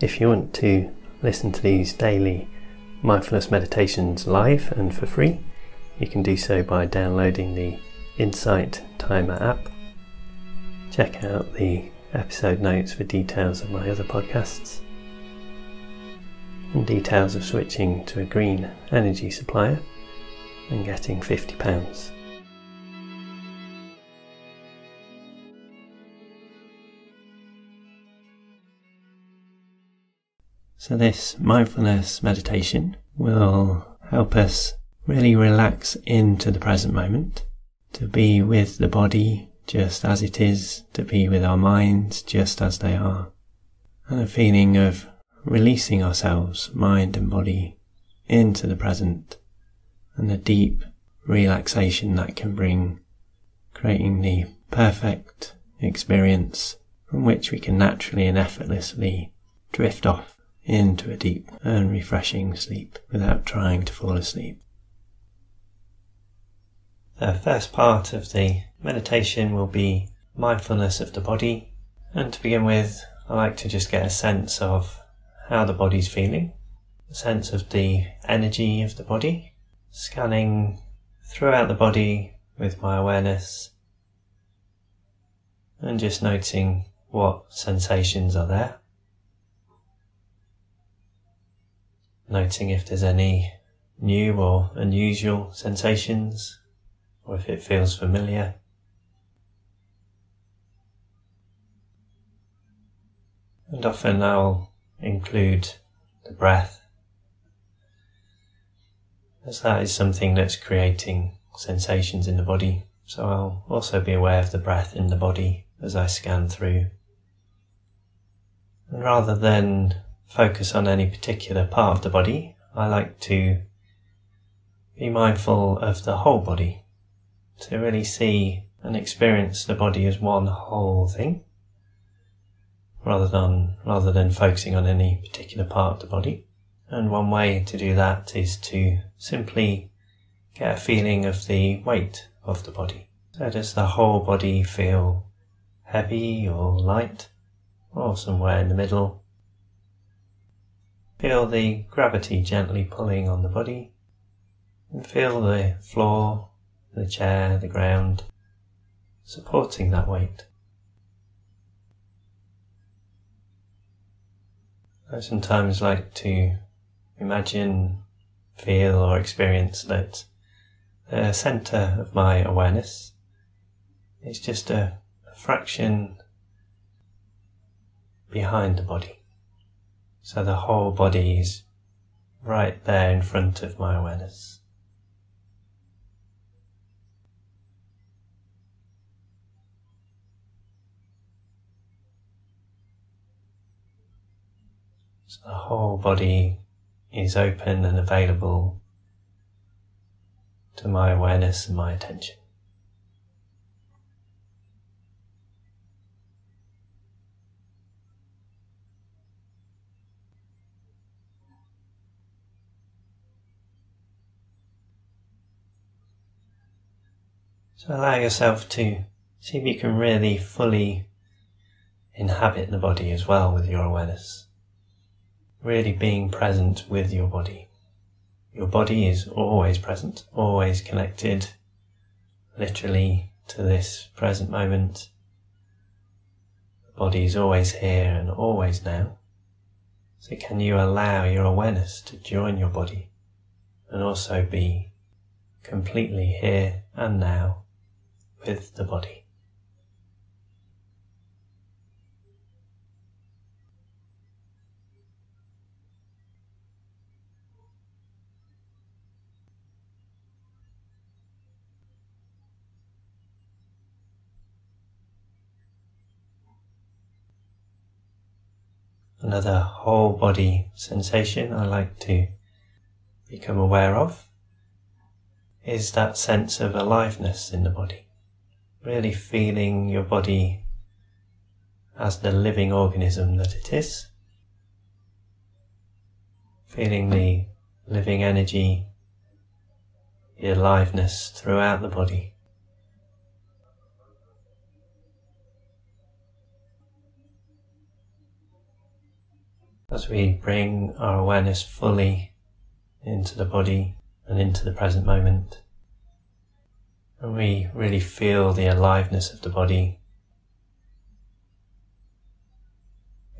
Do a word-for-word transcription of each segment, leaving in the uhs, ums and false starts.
If you want to listen to these daily mindfulness meditations live and for free, you can do so by downloading the Insight Timer app. Check out the episode notes for details of my other podcasts and details of switching to a green energy supplier and getting fifty pounds. So this mindfulness meditation will help us really relax into the present moment, to be with the body just as it is, to be with our minds just as they are, and a feeling of releasing ourselves, mind and body, into the present, and the deep relaxation that can bring, creating the perfect experience from which we can naturally and effortlessly drift off into a deep and refreshing sleep without trying to fall asleep. The first part of the meditation will be mindfulness of the body, and to begin with I like to just get a sense of how the body's feeling, a sense of the energy of the body, scanning throughout the body with my awareness and just noticing what sensations are there. Noting if there's any new or unusual sensations, or if it feels familiar. And often I'll include the breath, as that is something that's creating sensations in the body. So I'll also be aware of the breath in the body as I scan through. And rather than focus on any particular part of the body, I like to be mindful of the whole body, to really see and experience the body as one whole thing, rather than rather than focusing on any particular part of the body. And one way to do that is to simply get a feeling of the weight of the body. So does the whole body feel heavy or light, or somewhere in the middle? Feel the gravity gently pulling on the body, and feel the floor, the chair, the ground, supporting that weight. I sometimes like to imagine, feel or experience that the centre of my awareness is just a fraction behind the body. So the whole body is right there in front of my awareness. So the whole body is open and available to my awareness and my attention. So allow yourself to see if you can really fully inhabit the body as well with your awareness. Really being present with your body. Your body is always present, always connected, literally to this present moment. The body is always here and always now. So can you allow your awareness to join your body and also be completely here and now with the body. Another whole body sensation I like to become aware of is that sense of aliveness in the body. Really feeling your body as the living organism that it is. Feeling the living energy, the aliveness throughout the body. as we bring our awareness fully into the body and into the present moment. And we really feel the aliveness of the body,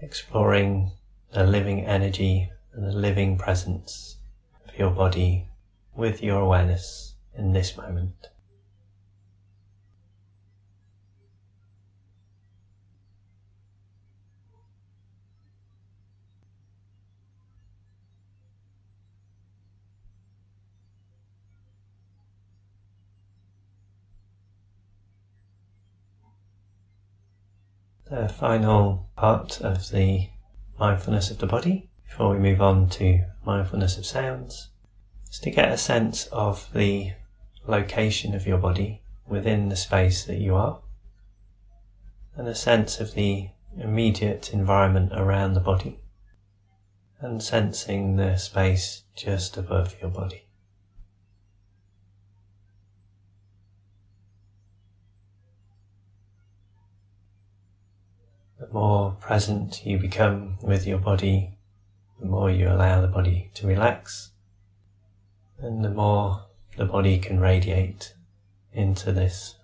exploring the living energy and the living presence of your body with your awareness in this moment. The final part of the mindfulness of the body, before we move on to mindfulness of sounds, is to get a sense of the location of your body within the space that you are, and a sense of the immediate environment around the body, and sensing the space just above your body. The more present you become with your body, the more you allow the body to relax, and the more the body can radiate into this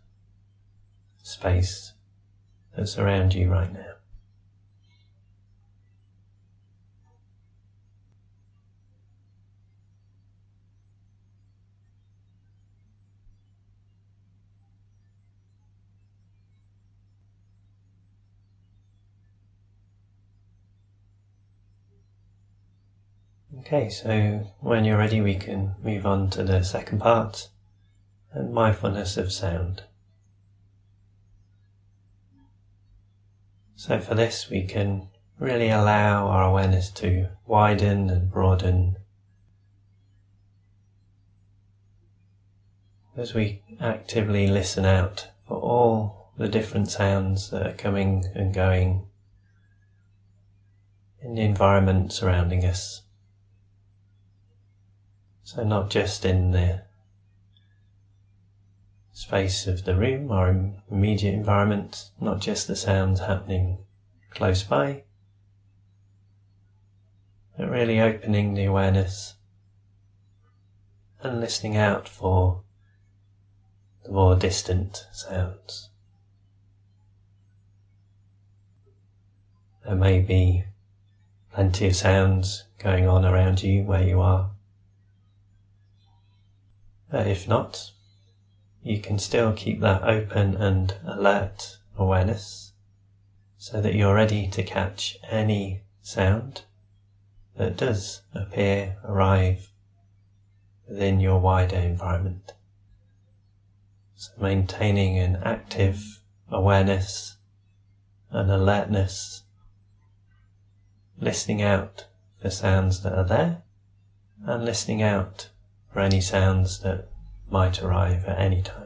space that's around you right now. Okay, so when you're ready we can move on to the second part, and mindfulness of sound. So for this we can really allow our awareness to widen and broaden as we actively listen out for all the different sounds that are coming and going in the environment surrounding us. So not just in the space of the room, our immediate environment, not just the sounds happening close by, but really opening the awareness and listening out for the more distant sounds. There may be plenty of sounds going on around you where you are. But if not, you can still keep that open and alert awareness so that you're ready to catch any sound that does appear, arrive within your wider environment. So maintaining an active awareness and alertness, listening out for sounds that are there and listening out for any sounds that might arrive at any time.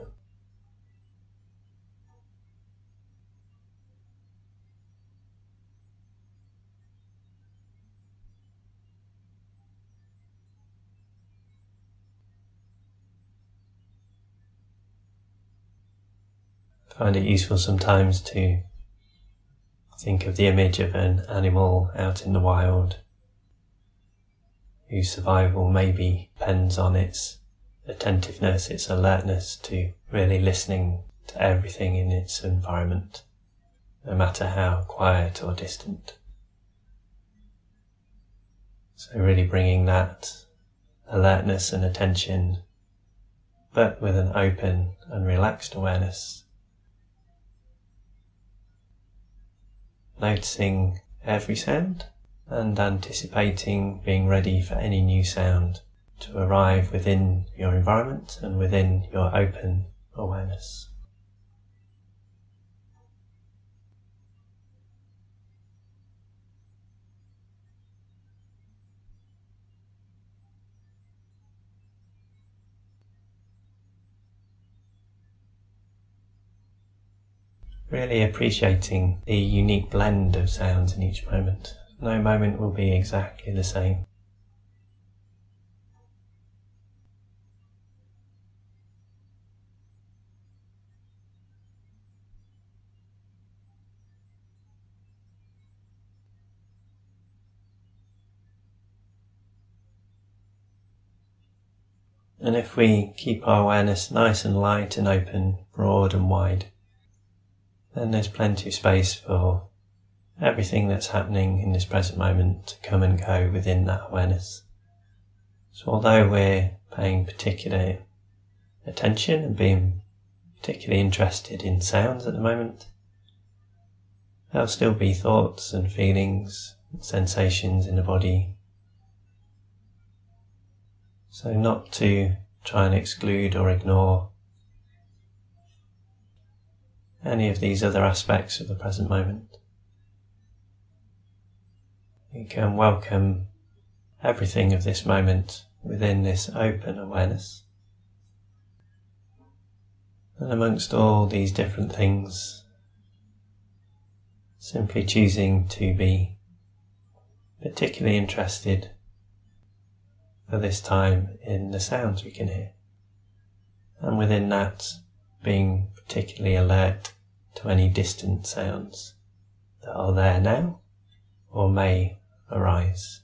I find it useful sometimes to think of the image of an animal out in the wild, whose survival maybe depends on its attentiveness, its alertness to really listening to everything in its environment, no matter how quiet or distant. So really bringing that alertness and attention, but with an open and relaxed awareness. Noticing every sound, and anticipating being ready for any new sound to arrive within your environment and within your open awareness. Really appreciating the unique blend of sounds in each moment. No moment will be exactly the same. And if we keep our awareness nice and light and open, broad and wide, then there's plenty of space for everything that's happening in this present moment to come and go within that awareness. So although we're paying particular attention and being particularly interested in sounds at the moment, there'll still be thoughts and feelings and sensations in the body. So not to try and exclude or ignore any of these other aspects of the present moment. We can welcome everything of this moment within this open awareness. And amongst all these different things, simply choosing to be particularly interested for this time in the sounds we can hear. And within that, being particularly alert to any distant sounds that are there now or may arise.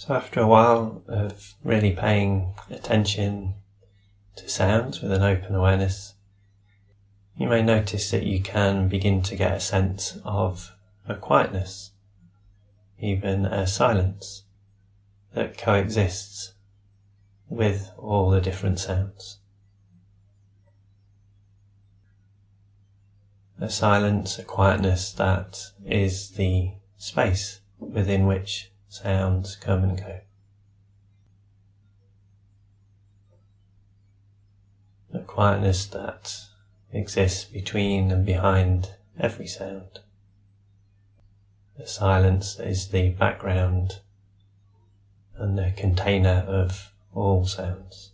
So after a while of really paying attention to sounds with an open awareness, you may notice that you can begin to get a sense of a quietness, even a silence that coexists with all the different sounds. A silence, a quietness that is the space within which sounds come and go. A quietness that exists between and behind every sound. The silence that is the background and the container of all sounds.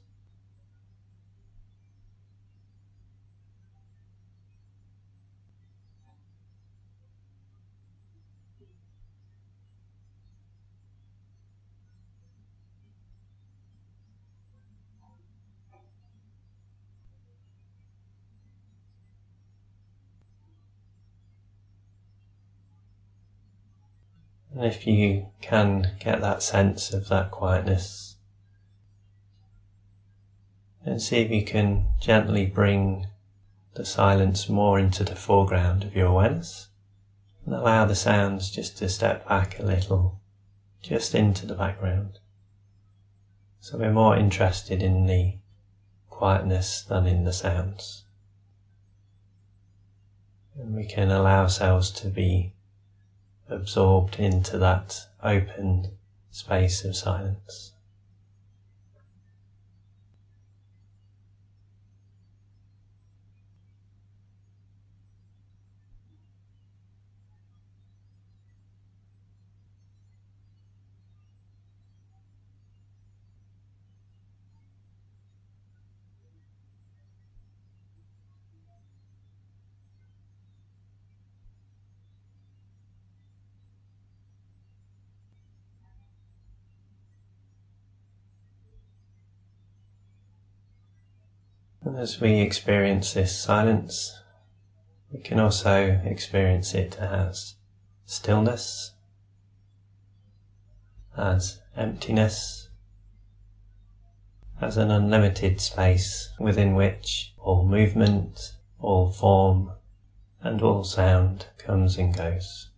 And if you can get that sense of that quietness, then see if you can gently bring the silence more into the foreground of your awareness and allow the sounds just to step back a little, just into the background. So we're more interested in the quietness than in the sounds. And we can allow ourselves to be absorbed into that open space of silence. As we experience this silence, we can also experience it as stillness, as emptiness, as an unlimited space within which all movement, all form, and all sound comes and goes.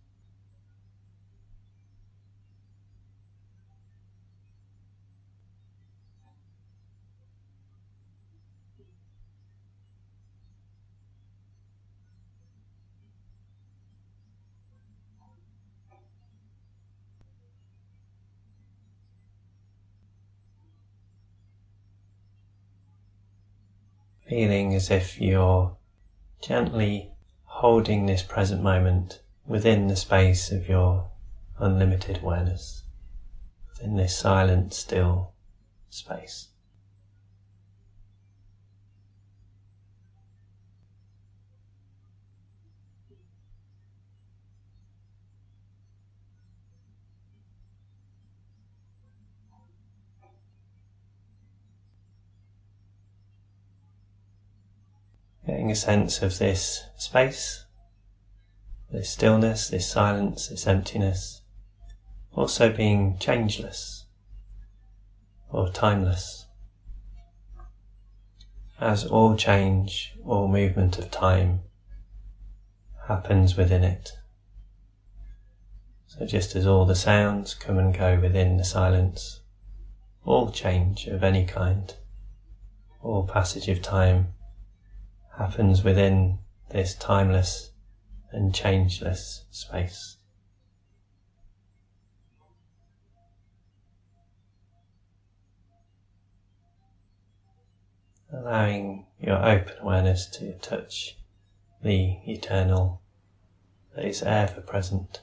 Feeling as if you're gently holding this present moment within the space of your unlimited awareness within this silent, still space. Getting a sense of this space, this stillness, this silence, this emptiness, also being changeless or timeless, as all change, all movement of time happens within it. So just as all the sounds come and go within the silence, all change of any kind, all passage of time happens within this timeless and changeless space. Allowing your open awareness to touch the eternal that is ever present.